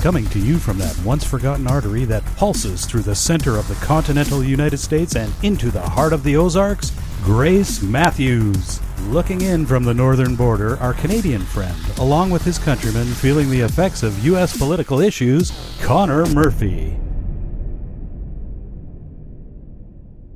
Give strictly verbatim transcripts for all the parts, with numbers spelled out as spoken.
Coming to you from that once-forgotten artery that pulses through the center of the continental United States and into the heart of the Ozarks, Grace Matthews. Looking in from the northern border, our Canadian friend, along with his countrymen feeling the effects of U S political issues, Connor Murphy.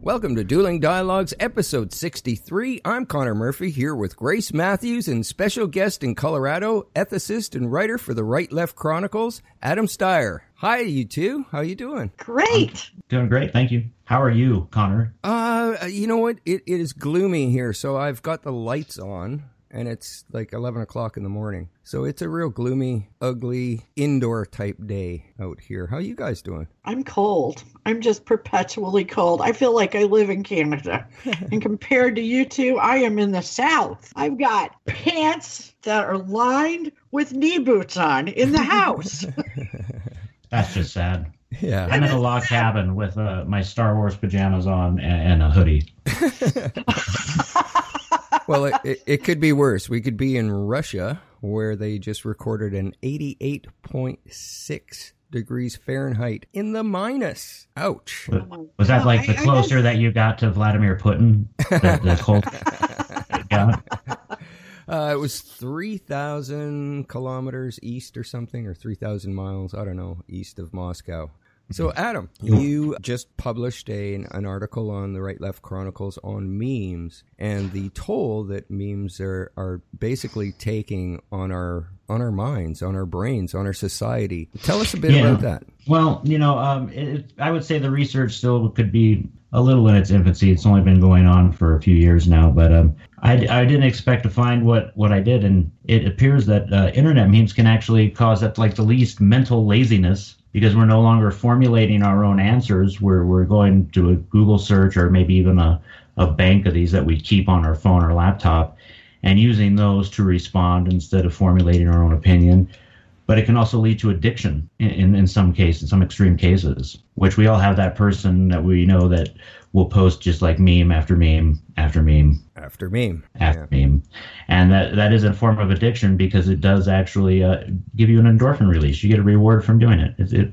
Welcome to Dueling Dialogues, episode sixty-three. I'm Connor Murphy, here with Grace Matthews and special guest in Colorado, ethicist and writer for the Right Left Chronicles, Adam Steyer. Hi, you two. How you doing? Great. I'm doing great. Thank you. How are you, Connor? Uh, you know what? It, it is gloomy here, so I've got the lights on, and it's like eleven o'clock in the morning. So it's a real gloomy, ugly, indoor-type day out here. How are you guys doing? I'm cold. I'm just perpetually cold. I feel like I live in Canada. And compared to you two, I am in the South. I've got pants that are lined with knee boots on in the house. That's just sad. Yeah, I'm in a log cabin with uh, my Star Wars pajamas on and, and a hoodie. Well, it, it, it could be worse. We could be in Russia, where they just recorded an eighty-eight point six degrees Fahrenheit in the minus. Ouch. Oh, was that like the closer I, I that you got to Vladimir Putin? The, the cold? Yeah. Uh, it was three thousand kilometers east or something, or three thousand miles, I don't know, east of Moscow. So, Adam, you just published a, an article on the Right Left Chronicles on memes and the toll that memes are, are basically taking on our on our minds, on our brains, on our society. Tell us a bit yeah. about that. Well, you know, um, it, I would say the research still could be a little in its infancy. It's only been going on for a few years now, but um, I, I didn't expect to find what, what I did, and it appears that uh, internet memes can actually cause that, like, the least mental laziness, because we're no longer formulating our own answers. We're we're going to a Google search, or maybe even a, a bank of these that we keep on our phone or laptop, and using those to respond instead of formulating our own opinion. But it can also lead to addiction in, in, in some cases, in some extreme cases, which we all have that person that we know that will post just like meme after meme after meme. After meme. After yeah. meme. And that, that is a form of addiction, because it does actually uh, give you an endorphin release. You get a reward from doing it. It, it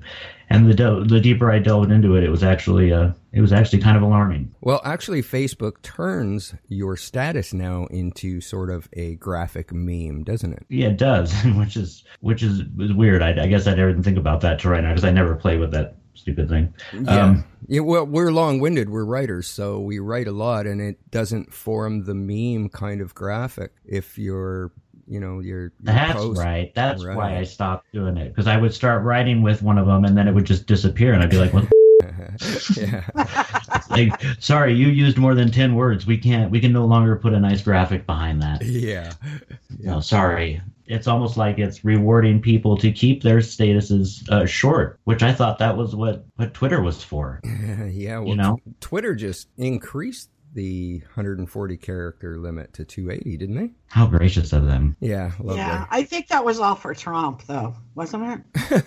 and the do- the deeper I delved into it, it was actually uh, it was actually kind of alarming. Well, actually, Facebook turns your status now into sort of a graphic meme, doesn't it? Yeah, it does, which is which is weird. I, I guess I didn't think about that till right now, because I never play with that stupid thing. Yeah. Um, yeah, well, we're long-winded. We're writers, so we write a lot, and it doesn't form the meme kind of graphic if you're, you know, you're... That's post. right. That's right. Why I stopped doing it, because I would start writing with one of them, and then it would just disappear, and I'd be like, what the f-? Like, sorry, you used more than ten words. We can't, we can no longer put a nice graphic behind that. Yeah. yeah. No, sorry. It's almost like it's rewarding people to keep their statuses uh, short, which I thought that was what, what Twitter was for. yeah, well, you know? t- Twitter just increased the one hundred forty character limit to two eighty, didn't they? How gracious of them. Yeah, lovely. Yeah, I think that was all for Trump, though, wasn't it?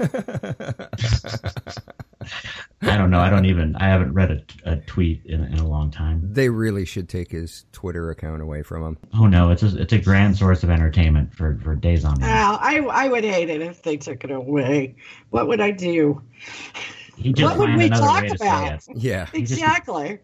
I don't know. I don't even, I haven't read a, a tweet in, in a long time. They really should take his Twitter account away from him. Oh, no, it's a, it's a grand source of entertainment for, for days on end. Oh, I, I would hate it if they took it away. What would I do? What would we talk about? Yeah, exactly.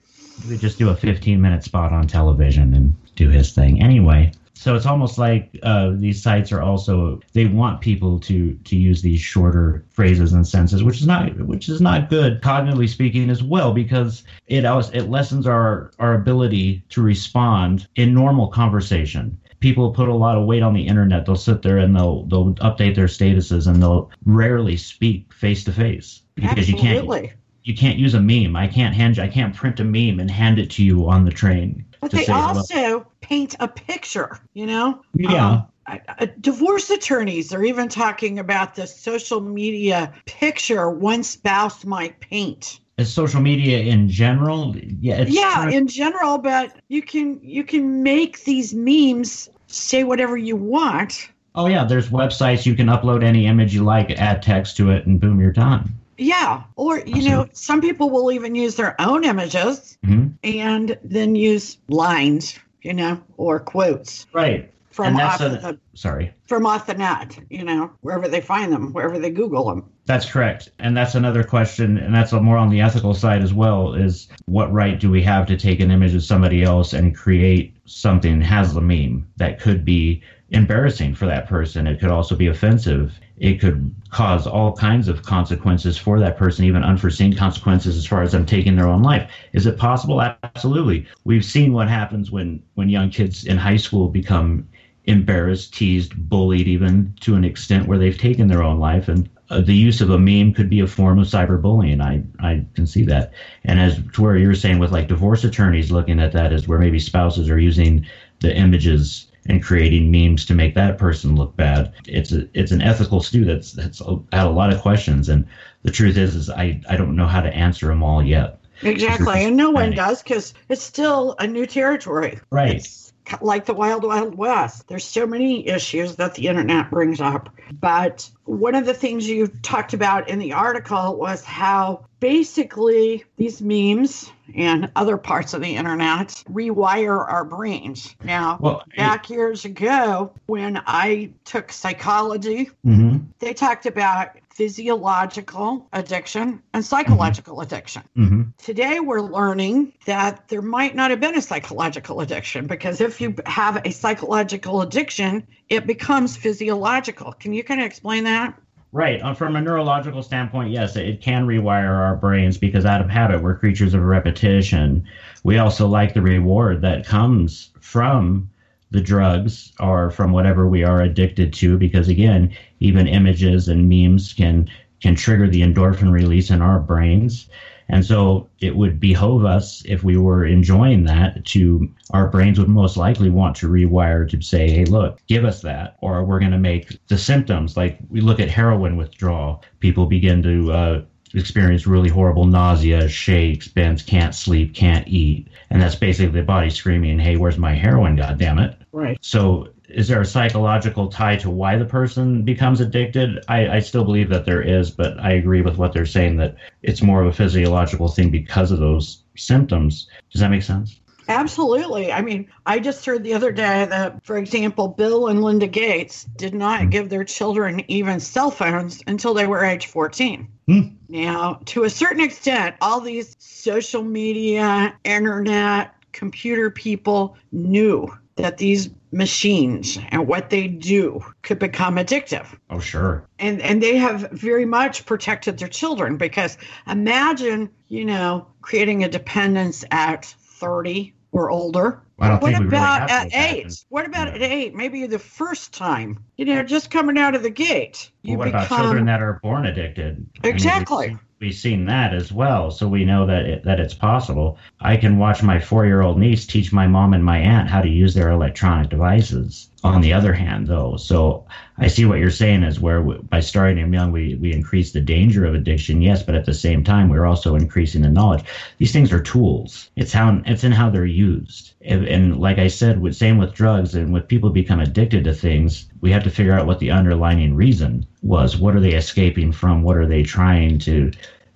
We just do a fifteen minute spot on television and do his thing anyway. So it's almost like uh, these sites are also, they want people to to use these shorter phrases and sentences, which is not which is not good, cognitively speaking, as well, because it it lessens our, our ability to respond in normal conversation. People put a lot of weight on the internet. They'll sit there and they'll they'll update their statuses, and they'll rarely speak face to face, because Absolutely. you can't. You can't use a meme. I can't hand. You, I can't print a meme and hand it to you on the train. But they also paint a picture, you know? Yeah. Um, divorce attorneys are even talking about the social media picture one spouse might paint. Is social media in general? Yeah, it's yeah, trying- in general, but you can you can make these memes say whatever you want. Oh, yeah, there's websites you can upload any image you like, add text to it, and boom, you're done. Yeah, or, you awesome. know, some people will even use their own images mm-hmm. and then use lines, you know, or quotes. Right. From off, a, the, sorry. from off the net, you know, wherever they find them, wherever they Google them. That's correct. And that's another question, and that's more on the ethical side as well, is what right do we have to take an image of somebody else and create something as a meme that could be embarrassing for that person? It could also be offensive. It could cause all kinds of consequences for that person, even unforeseen consequences as far as them taking their own life. Is it possible? Absolutely. We've seen what happens when, when young kids in high school become embarrassed, teased, bullied, even to an extent where they've taken their own life. And uh, the use of a meme could be a form of cyberbullying. I, I can see that. And as to where you're saying with like divorce attorneys looking at that is where maybe spouses are using the images and creating memes to make that person look bad. It's a, it's an ethical stew that's that's had a lot of questions. And the truth is, is I, I don't know how to answer them all yet. Exactly. And no one does because it's still a new territory. Right. It's- Like the Wild Wild West, there's so many issues that the internet brings up. But one of the things you talked about in the article was how basically these memes and other parts of the internet rewire our brains. Now, well, back I, years ago, when I took psychology, mm-hmm. they talked about physiological addiction and psychological mm-hmm. addiction. Mm-hmm. Today, we're learning that there might not have been a psychological addiction because if you have a psychological addiction, it becomes physiological. Can you kind of explain that? Right. Um, from a neurological standpoint, yes, it can rewire our brains because out of habit, we're creatures of repetition. We also like the reward that comes from the drugs or from whatever we are addicted to, because again, even images and memes can can trigger the endorphin release in our brains. And so it would behove us if we were enjoying that to our brains would most likely want to rewire to say, hey, look, give us that, or we're going to make the symptoms. Like we look at heroin withdrawal, people begin to uh, experience really horrible nausea, shakes, bends, can't sleep, can't eat. And that's basically the body screaming, hey, where's my heroin, goddammit? Right. So is there a psychological tie to why the person becomes addicted? I, I still believe that there is, but I agree with what they're saying, that it's more of a physiological thing because of those symptoms. Does that make sense? Absolutely. I mean, I just heard the other day that, for example, Bill and Linda Gates did not mm-hmm. give their children even cell phones until they were age fourteen. Mm-hmm. Now, to a certain extent, all these social media, internet, computer people knew that these machines and what they do could become addictive. Oh, sure. And and they have very much protected their children because imagine, you know, creating a dependence at thirty or older. I don't what think about really at eight? Happen. What about yeah. at eight? Maybe the first time, you know, just coming out of the gate. You well, what become... about children that are born addicted? Exactly. I mean, we've, we've seen that as well. So we know that it, that it's possible. I can watch my four-year-old niece teach my mom and my aunt how to use their electronic devices. On the other hand, though, so I see what you're saying is where we, by starting them young, we, we increase the danger of addiction, yes, but at the same time, we're also increasing the knowledge. These things are tools. It's how it's in how they're used. And, and like I said, with, same with drugs and with people become addicted to things, we have to figure out what the underlying reason was. What are they escaping from? What are they trying to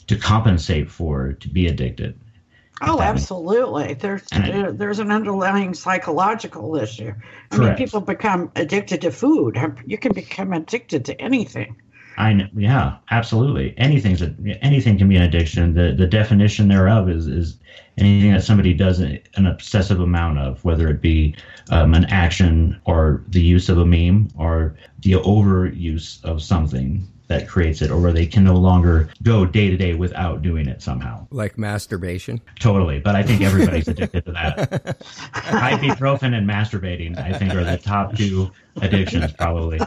to compensate for to be addicted? Oh, absolutely. There's there, there's an underlying psychological issue. I correct. mean, people become addicted to food. You can become addicted to anything. I know. Yeah, absolutely. Anything's a, anything can be an addiction. The the definition thereof is, is anything that somebody does an obsessive amount of, whether it be um, an action or the use of a meme or the overuse of something that creates it, or where they can no longer go day to day without doing it somehow. Like masturbation? Totally. But I think everybody's addicted to that. Ibuprofen and masturbating, I think, are the top two addictions probably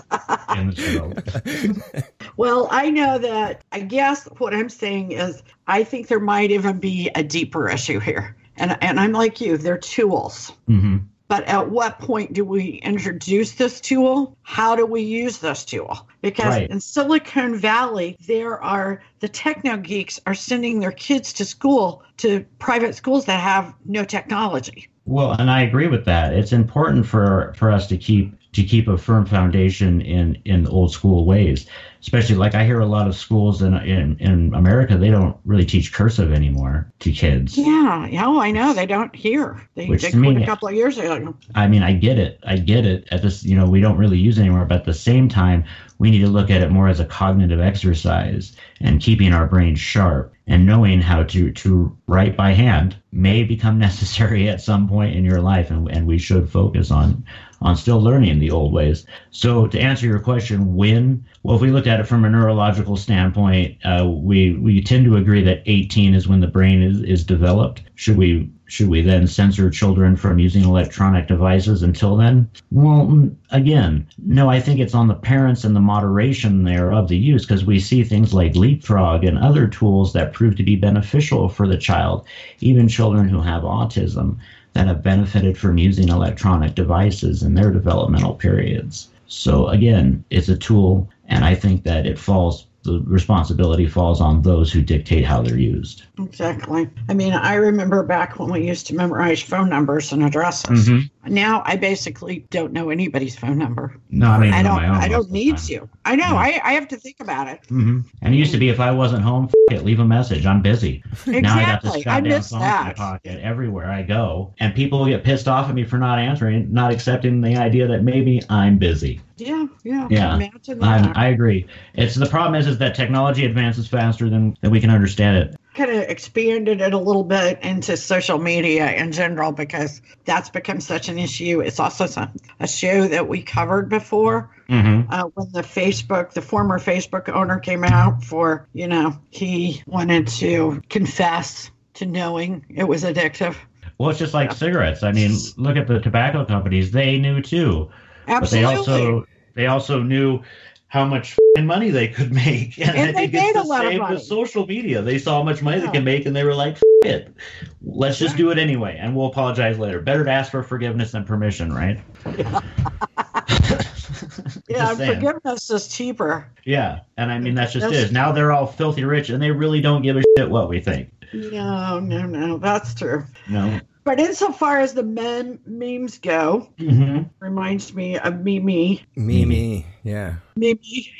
in the world. Well, I know that, I guess what I'm saying is I think there might even be a deeper issue here. And and I'm like you, they're tools. Mm-hmm. But at what point do we introduce this tool? How do we use this tool? Because right. in Silicon Valley, there are the techno geeks are sending their kids to school, to private schools that have no technology. Well, and I agree with that. It's important for, for us to keep to keep a firm foundation in, in the old school ways, especially like I hear a lot of schools in, in, in America, they don't really teach cursive anymore to kids. Yeah. Oh, I know. They don't hear. They did a couple of years ago. I mean, I get it. I get it at this, you know, we don't really use it anymore, but at the same time, we need to look at it more as a cognitive exercise and keeping our brains sharp and knowing how to, to write by hand may become necessary at some point in your life. And, and we should focus on, on still learning the old ways. So to answer your question, when, well, if we looked at it from a neurological standpoint, uh, we, we tend to agree that eighteen is when the brain is, is developed. Should we, should we then censor children from using electronic devices until then? Well, again, no, I think it's on the parents and the moderation there of the use, because we see things like LeapFrog and other tools that prove to be beneficial for the child, even children who have autism that have benefited from using electronic devices in their developmental periods. So again, it's a tool, and I think that it falls the responsibility falls on those who dictate how they're used. Exactly. I mean, I remember back when we used to memorize phone numbers and addresses. Mm-hmm. Now I basically don't know anybody's phone number. No, I, mean, I don't. I don't need to. I know. Yeah. I, I have to think about it. Mm-hmm. And it used to be if I wasn't home, f- it, leave a message. I'm busy. Exactly. Now I got this goddamn I phone that. in my pocket everywhere I go, and people get pissed off at me for not answering, not accepting the idea that maybe I'm busy. Yeah, yeah, yeah. Imagine that. I, I agree. It's the problem is is that technology advances faster than, than we can understand it. Kind of expanded it a little bit into social media in general because that's become such an issue. It's also some, a show that we covered before mm-hmm. uh, when the Facebook, the former Facebook owner came out for, you know, he wanted to confess to knowing it was addictive. Well, it's just like yeah. cigarettes. I mean, look at the tobacco companies. They knew too. Absolutely. But they also they also knew how much money they could make, and, and I they think made it's the a lot same of money. With social media, they saw how much money yeah. they can make, and they were like, F- "It, let's just do it anyway, and we'll apologize later." Better to ask for forgiveness than permission, right? Yeah, yeah and forgiveness is cheaper. Yeah, and I mean that's just that's it. True. Now they're all filthy rich, and they really don't give a shit what we think. No, no, no, that's true. No. But insofar as the mem- memes go, mm-hmm. reminds me of Mimi. Mimi, yeah. Mimi.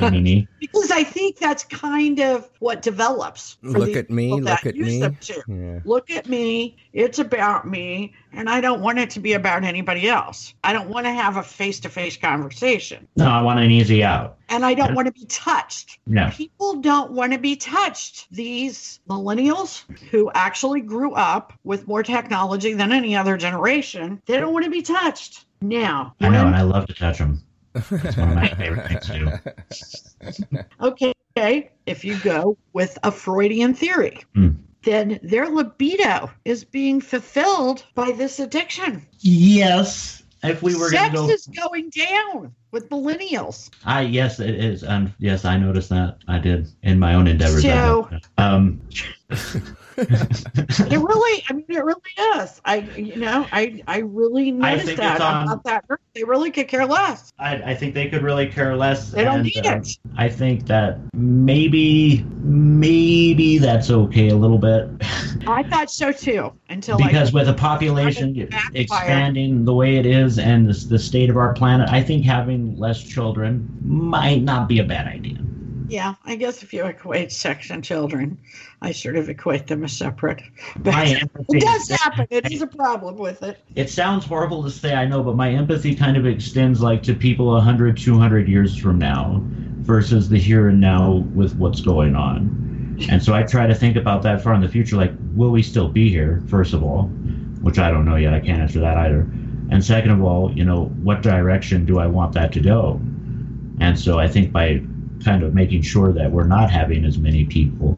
Mimi. Because I think that's kind of what develops. For look at me, look at me. Yeah. Look at me. It's about me. And I don't want it to be about anybody else. I don't want to have a face-to-face conversation. No, I want an easy out. And I don't want to be touched. No. People don't want to be touched. These millennials who actually grew up with more technology than any other generation, they don't want to be touched. Now. I know, and I love to touch them. It's one of my favorite things to do. Okay, if you go with a Freudian theory. Mm. Then their libido is being fulfilled by this addiction. Yes. If we were Sex go... is going down with millennials. I yes, it is. Um, yes, I noticed that. I did in my own endeavors. So, um, it really, I mean, it really is. I, you know, I, I really noticed I that on, about that. Group. They really could care less. I, I think they could really care less. They don't and, need uh, it. I think that maybe, maybe that's okay a little bit. I thought so too. Until because I, with a population expanding the way it is and the, the state of our planet, I think having less children might not be a bad idea. Yeah, I guess if you equate sex and children, I sort of equate them as separate. But it does happen. It is a problem with it. It sounds horrible to say, I know, but my empathy kind of extends like to people one hundred, two hundred years from now versus the here and now with what's going on. And so I try to think about that far in the future, like, will we still be here, first of all, which I don't know yet. I can't answer that either. And second of all, you know, what direction do I want that to go? And so I think by kind of making sure that we're not having as many people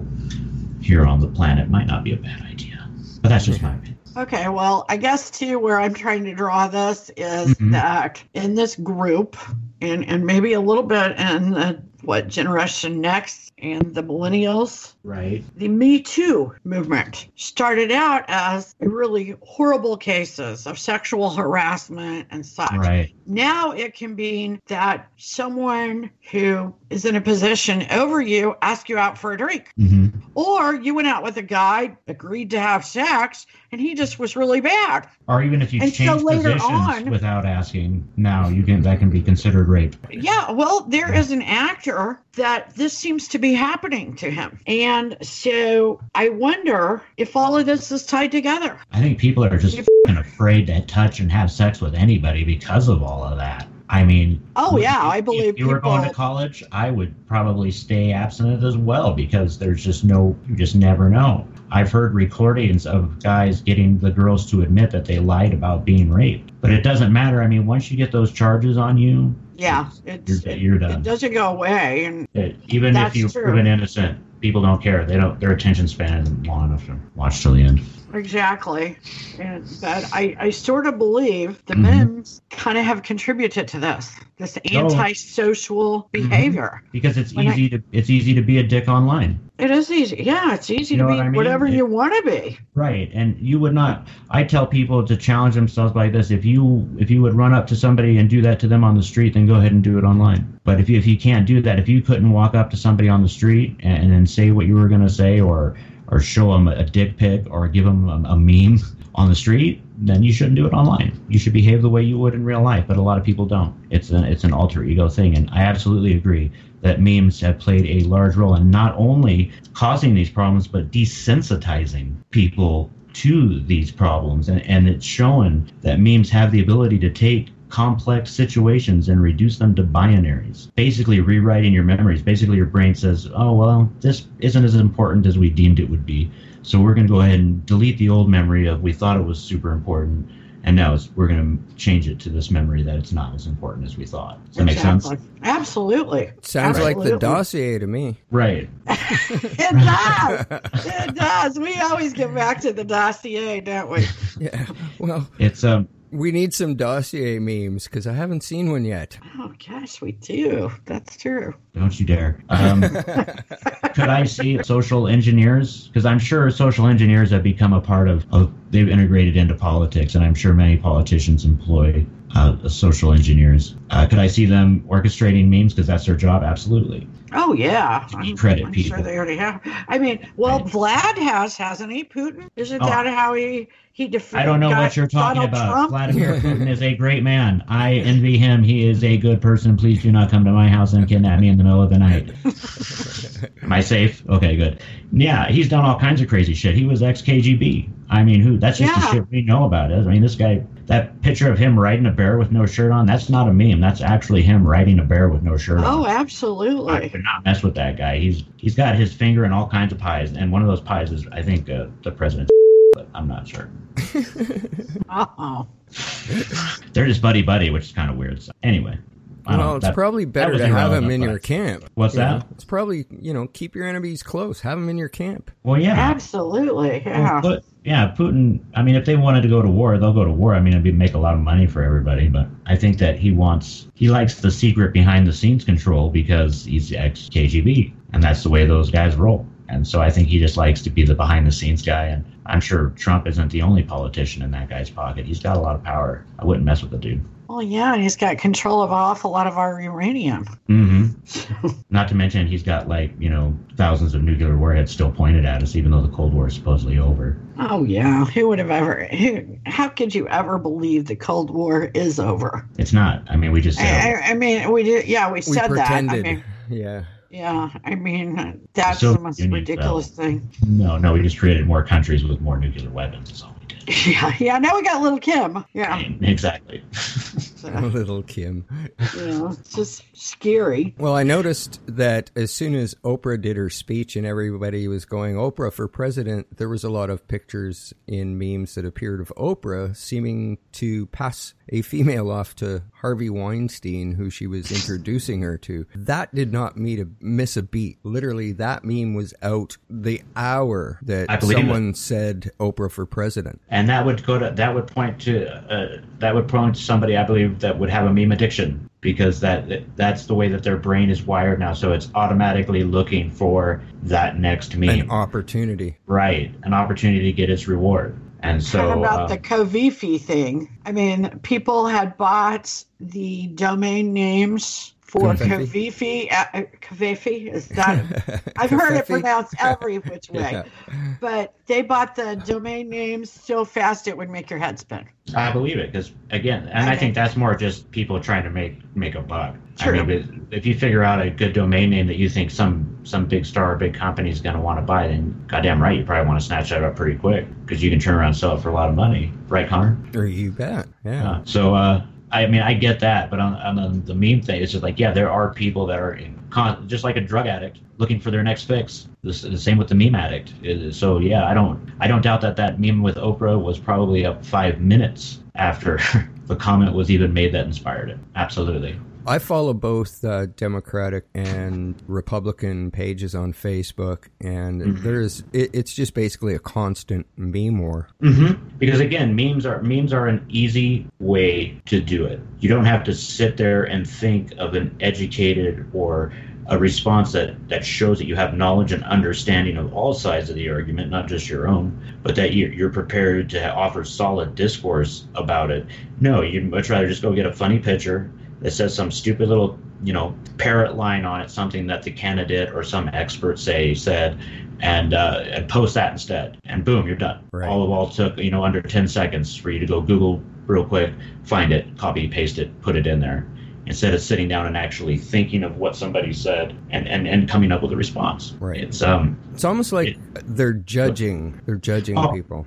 here on the planet might not be a bad idea. But that's just my opinion. Okay, well, I guess, too, where I'm trying to draw this is mm-hmm. that in this group, and, and maybe a little bit in the what generation next and the millennials. Right. The Me Too movement started out as really horrible cases of sexual harassment and such. Right. Now it can mean that someone who is in a position over you asks you out for a drink. Mm-hmm. Or you went out with a guy, agreed to have sex, and he just was really bad. Or even if you and change so positions on, without asking, now you can that can be considered rape. Yeah, well, there is an actor that this seems to be happening to him. And so I wonder if all of this is tied together. I think people are just f***ing afraid to touch and have sex with anybody because of all of that. I mean, oh yeah, if, I believe if you people, were going to college, I would probably stay abstinent as well because there's just no, you just never know. I've heard recordings of guys getting the girls to admit that they lied about being raped, but it doesn't matter. I mean, once you get those charges on you, yeah, it's, it's, you're, you're done. It doesn't go away, and it, even if you've proven innocent, people don't care. They don't. Their attention span isn't long enough to watch till the end. Exactly. And that I, I sort of believe the mm-hmm. men kind of have contributed to this, this antisocial oh. behavior. Mm-hmm. Because it's when easy I, to it's easy to be a dick online. It is easy. Yeah, it's easy you to be what I mean? whatever it, you want to be. Right. And you would not. I tell people to challenge themselves like this. If you if you would run up to somebody and do that to them on the street, then go ahead and do it online. But if you, if you can't do that, if you couldn't walk up to somebody on the street and then say what you were going to say or or show them a dick pic or give them a, a meme on the street, then you shouldn't do it online. You should behave the way you would in real life, but a lot of people don't. It's an, it's an alter ego thing, and I absolutely agree that memes have played a large role in not only causing these problems, but desensitizing people to these problems. And, and it's shown that memes have the ability to take complex situations and reduce them to binaries, basically rewriting your memories. Basically, your brain says, oh, well, this isn't as important as we deemed it would be, so we're going to go ahead and delete the old memory of we thought it was super important, and now it's, we're going to change it to this memory that it's not as important as we thought. Does that exactly. make sense? Absolutely. Sounds Absolutely. like the dossier to me. Right. It does. It does. We always get back to the dossier, don't we? Yeah. Well, it's um. we need some dossier memes because I haven't seen one yet. Oh gosh, we do. That's true. Don't you dare. Um, could I see social engineers? Because I'm sure social engineers have become a part of, of. They've integrated into politics, and I'm sure many politicians employ uh, social engineers. Uh, could I see them orchestrating memes because that's their job? Absolutely. Oh yeah. I'm, credit I'm people. Sure they already have. I mean, well, right. Vlad has, hasn't he? Putin. Isn't oh. that how he? He def- I don't know what you're talking Donald about. Trump. Vladimir Putin is a great man. I envy him. He is a good person. Please do not come to my house and kidnap me in the middle of the night. Am I safe? Okay, good. Yeah, he's done all kinds of crazy shit. He was ex K G B. I mean, who? That's just yeah. the shit we know about. I mean, this guy, that picture of him riding a bear with no shirt on, that's not a meme. That's actually him riding a bear with no shirt oh, on. Oh, absolutely. I could not mess with that guy. He's He's got his finger in all kinds of pies, and one of those pies is, I think, uh, the president's. But I'm not sure. Uh-oh. They're just buddy-buddy, which is kind of weird. So anyway. I well, don't, it's that, probably better to have them in your camp. What's you that? Know? It's probably, you know, keep your enemies close. Have them in your camp. Well, yeah. Absolutely, yeah. Well, but, yeah, Putin, I mean, if they wanted to go to war, they'll go to war. I mean, it'd be make a lot of money for everybody. But I think that he wants, he likes the secret behind-the-scenes control because he's ex K G B. And that's the way those guys roll. And so I think he just likes to be the behind-the-scenes guy. And I'm sure Trump isn't the only politician in that guy's pocket. He's got a lot of power. I wouldn't mess with the dude. Well, yeah, and he's got control of an awful lot of our uranium. Mm-hmm. Not to mention he's got, like, you know, thousands of nuclear warheads still pointed at us, even though the Cold War is supposedly over. Oh, yeah. Who would have ever... Who, how could you ever believe the Cold War is over? It's not. I mean, we just... Said, I, I mean, we did... Yeah, we, we said pretended. that. I mean, yeah. Yeah, I mean, that's so the most Union, ridiculous so. thing. No, no, we just created more countries with more nuclear weapons. That's all we did. Yeah, yeah, now we got little Kim. Yeah. I mean, exactly. So, little Kim. Yeah, it's just scary. Well, I noticed that as soon as Oprah did her speech and everybody was going, Oprah for president, there was a lot of pictures in memes that appeared of Oprah seeming to pass a female off to Harvey Weinstein, who she was introducing her to. That did not meet a, miss a beat. Literally, that meme was out the hour that someone it. said Oprah for president. And that would go to that would point to uh, that would point to somebody, I believe, that would have a meme addiction, because that that's the way that their brain is wired now. So it's automatically looking for that next meme. An opportunity. Right. An opportunity to get its reward. And so what about uh, the Covifi thing? I mean, people had bought the domain names for Covifi. Uh, Covifi is that? I've heard it pronounced every which way. Yeah. But they bought the domain names so fast it would make your head spin. I believe it, because again, and okay. I think that's more just people trying to make make a buck. True. I mean, if you figure out a good domain name that you think some, some big star or big company is going to want to buy, then goddamn right, you probably want to snatch that up pretty quick, because you can turn around and sell it for a lot of money. Right, Connor? Or you bet. Yeah. Uh, so, uh, I mean, I get that, but on, on the meme thing, it's just like, yeah, there are people that are in con- just like a drug addict looking for their next fix. This, the same with the meme addict. It, so yeah, I don't, I don't doubt that that meme with Oprah was probably up five minutes after the comment was even made that inspired it. Absolutely. I follow both uh, Democratic and Republican pages on Facebook, and mm-hmm. there's it, it's just basically a constant meme war. Mm-hmm. Because again, memes are memes are an easy way to do it. You don't have to sit there and think of an educated or a response that, that shows that you have knowledge and understanding of all sides of the argument, not just your own, but that you're, you're prepared to offer solid discourse about it. No, you'd much rather just go get a funny picture that says some stupid little, you know, parrot line on it, something that the candidate or some expert say said, and uh, and post that instead. And boom, you're done. Right. All of all took, you know, under ten seconds for you to go Google real quick, find it, copy, paste it, put it in there, instead of sitting down and actually thinking of what somebody said and, and, and coming up with a response. Right. It's um. It's almost like it, they're judging. They're judging oh, people.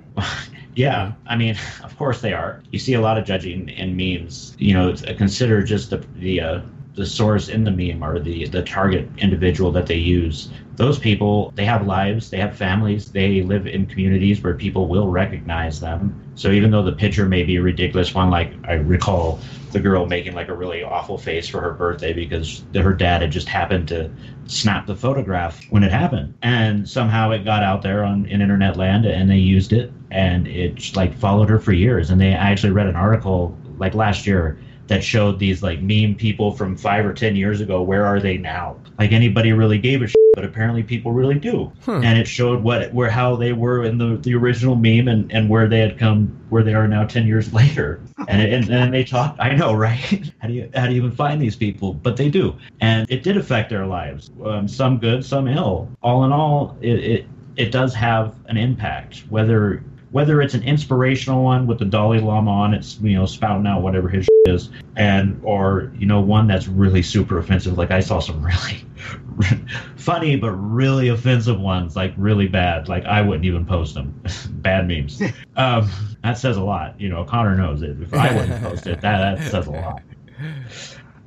Yeah, I mean, of course they are. You see a lot of judging in memes. You know, consider just the the uh, the source in the meme or the, the target individual that they use. Those people, they have lives, they have families, they live in communities where people will recognize them. So even though the picture may be a ridiculous one, like I recall the girl making like a really awful face for her birthday because her dad had just happened to snap the photograph when it happened. And somehow it got out there on in internet land and they used it and it like followed her for years. And they I actually read an article like last year that showed these like meme people from five or ten years ago. Where are they now? Like anybody really gave a shit, but apparently people really do. Huh. And it showed what where how they were in the, the original meme and, and where they had come, where they are now ten years later. Oh and and then they talked. I know, right? How do you how do you even find these people? But they do, and it did affect their lives. Um, some good, some ill. All in all, it it, it does have an impact. Whether Whether it's an inspirational one with the Dalai Lama on it's, you know, spouting out whatever his shit is, and or, you know, one that's really super offensive. Like I saw some really funny but really offensive ones, like really bad. Like I wouldn't even post them. Bad memes. Um, that says a lot. You know, Connor knows it. If I wouldn't post it, that, that says a lot.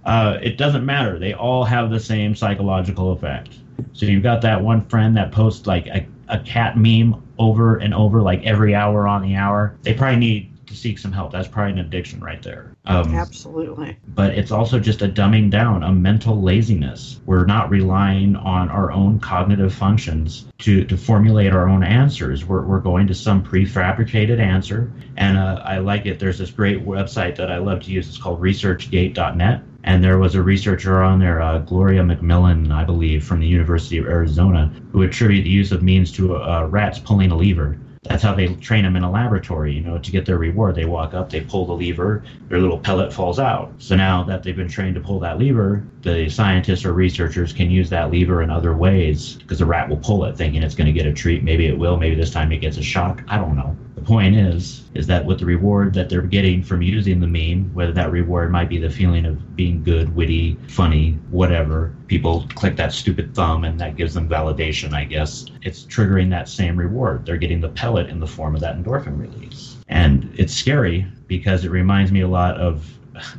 Uh, it doesn't matter. They all have the same psychological effect. So you've got that one friend that posts like a, a cat meme over and over, like every hour on the hour. They probably need to seek some help. That's probably an addiction right there. Um, Absolutely. But it's also just a dumbing down, a mental laziness. We're not relying on our own cognitive functions to, to formulate our own answers. We're we're going to some prefabricated answer. And uh, I like it. There's this great website that I love to use. It's called research gate dot net. And there was a researcher on there, uh, Gloria McMillan, I believe, from the University of Arizona, who attributed the use of memes to uh, rats pulling a lever. That's how they train them in a laboratory, you know, to get their reward. They walk up, they pull the lever, their little pellet falls out. So now that they've been trained to pull that lever, the scientists or researchers can use that lever in other ways because the rat will pull it thinking it's going to get a treat. Maybe it will. Maybe this time it gets a shock. I don't know. The point is, is that with the reward that they're getting from using the meme, whether that reward might be the feeling of being good, witty, funny, whatever, people click that stupid thumb and that gives them validation, I guess. It's triggering that same reward. They're getting the pellet in the form of that endorphin release. And it's scary because it reminds me a lot of,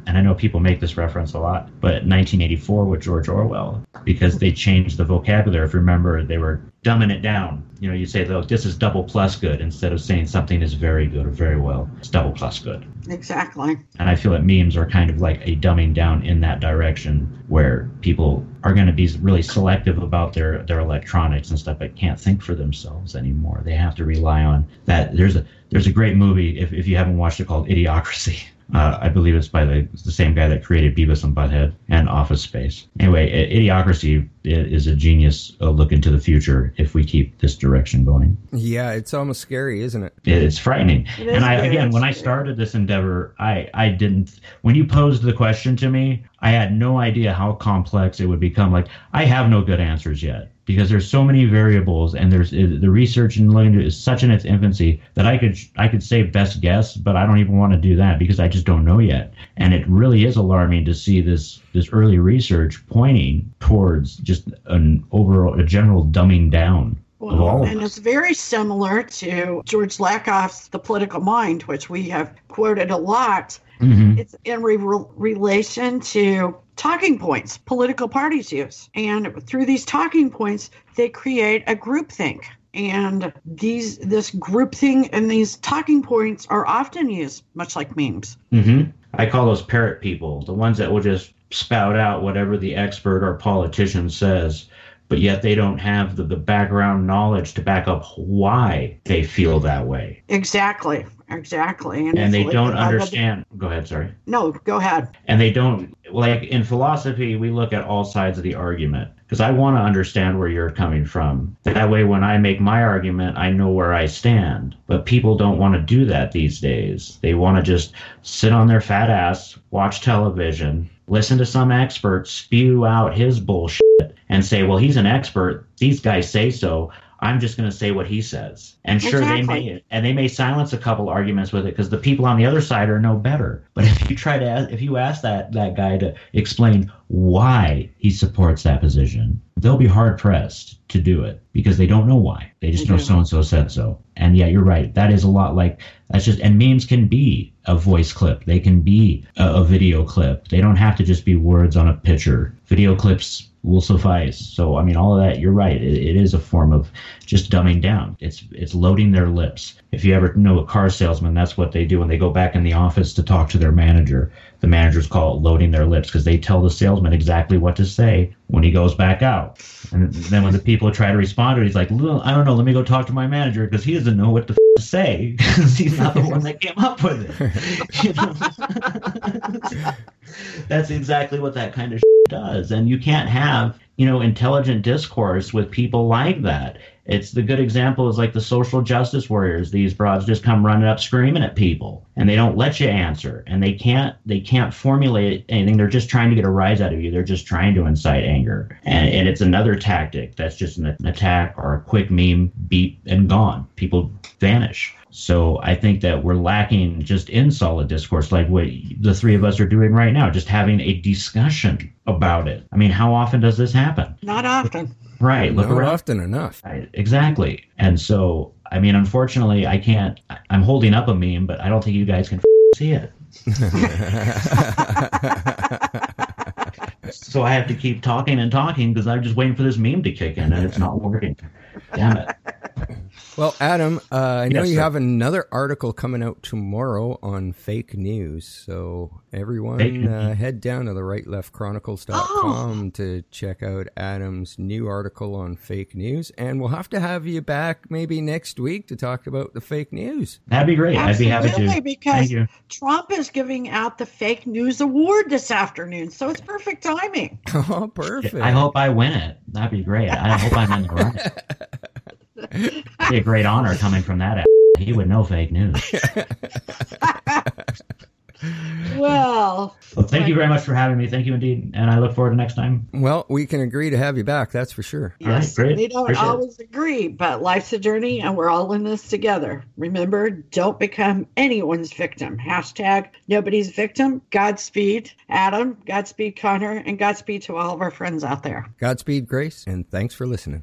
and I know people make this reference a lot, but nineteen eighty-four with George Orwell, because they changed the vocabulary. If you remember, they were dumbing it down. You know, you say, though, this is double plus good, instead of saying something is very good or very well. It's double plus good. Exactly. And I feel that memes are kind of like a dumbing down in that direction, where people are going to be really selective about their, their electronics and stuff, but can't think for themselves anymore. They have to rely on that. There's a there's a great movie, if, if you haven't watched it, called Idiocracy. Uh, I believe it's by the, the same guy that created Beavis and Butthead and Office Space. Anyway, Idiocracy is a genius look into the future if we keep this direction going. Yeah, it's almost scary, isn't it? It's frightening. It and I, again, when I started this endeavor, I, I didn't... When you posed the question to me, I had no idea how complex it would become. Like, I have no good answers yet, because there's so many variables, and there's the research and learning is such in its infancy that I could I could say best guess, but I don't even want to do that because I just don't know yet. And it really is alarming to see this this early research pointing towards just an overall a general dumbing down. Well, and it's very similar to George Lakoff's The Political Mind, which we have quoted a lot. Mm-hmm. It's in re- relation to talking points political parties use. And through these talking points, they create a groupthink. And these this groupthink and these talking points are often used, much like memes. Mm-hmm. I call those parrot people, the ones that will just spout out whatever the expert or politician says, but yet they don't have the, the background knowledge to back up why they feel that way. Exactly, exactly. And, and they like, don't understand. Go ahead, sorry. No, go ahead. And they don't, like in philosophy, we look at all sides of the argument, because I want to understand where you're coming from. That way, when I make my argument, I know where I stand. But people don't want to do that these days. They want to just sit on their fat ass, watch television, listen to some expert spew out his bullshit, and say, well, he's an expert. These guys say so. I'm just going to say what he says. And sure, exactly. they may and they may silence a couple arguments with it because the people on the other side are no better. But if you try to ask, if you ask that that guy to explain why he supports that position, they'll be hard pressed to do it because they don't know why. They just they know do. So-and-so said so. And yeah, you're right. That is a lot like that's just and memes can be a voice clip. They can be a, a video clip. They don't have to just be words on a picture. Video clips will suffice. So, I mean, all of that, you're right. It, it is a form of just dumbing down. It's it's loading their lips. If you ever know a car salesman, that's what they do when they go back in the office to talk to their manager. The managers call it loading their lips because they tell the salesman exactly what to say when he goes back out. And then when the people try to respond to it, he's like, I don't know, let me go talk to my manager because he doesn't know what the f- to say because he's not the one that came up with it. You know? That's exactly what that kind of shit does. And you can't have, you know, intelligent discourse with people like that. It's the good example is like the social justice warriors. These broads just come running up screaming at people and they don't let you answer and they can't they can't formulate anything. They're just trying to get a rise out of you. They're just trying to incite anger. And, and it's another tactic that's just an, an attack or a quick meme, beat and gone. People vanish. So I think that we're lacking just in solid discourse like what the three of us are doing right now, just having a discussion about it. I mean, how often does this happen? Not often. Right. Look around. Not often enough. Right, exactly. And so, I mean, unfortunately, I can't, I'm holding up a meme, but I don't think you guys can f- see it. So I have to keep talking and talking because I'm just waiting for this meme to kick in and it's not working. Damn it. Well, Adam, uh, I know yes, you sir. have another article coming out tomorrow on fake news. So everyone uh, head down to the right left chronicles dot com oh. to check out Adam's new article on fake news. And we'll have to have you back maybe next week to talk about the fake news. That'd be great. Absolutely, I'd be happy to. Because Thank you. Trump is giving out the fake news award this afternoon. So it's perfect timing. Oh, perfect. I hope I win it. That'd be great. I hope I'm in the right. It'd be a great honor coming from that ass. He would know fake news. well, well, thank you very much for having me. Thank you indeed. And I look forward to next time. Well, we can agree to have you back. That's for sure. Yes, all right, great. We don't Appreciate always it. agree, but life's a journey and we're all in this together. Remember, don't become anyone's victim. Hashtag nobody's victim. Godspeed, Adam. Godspeed, Connor. And Godspeed to all of our friends out there. Godspeed, Grace. And thanks for listening.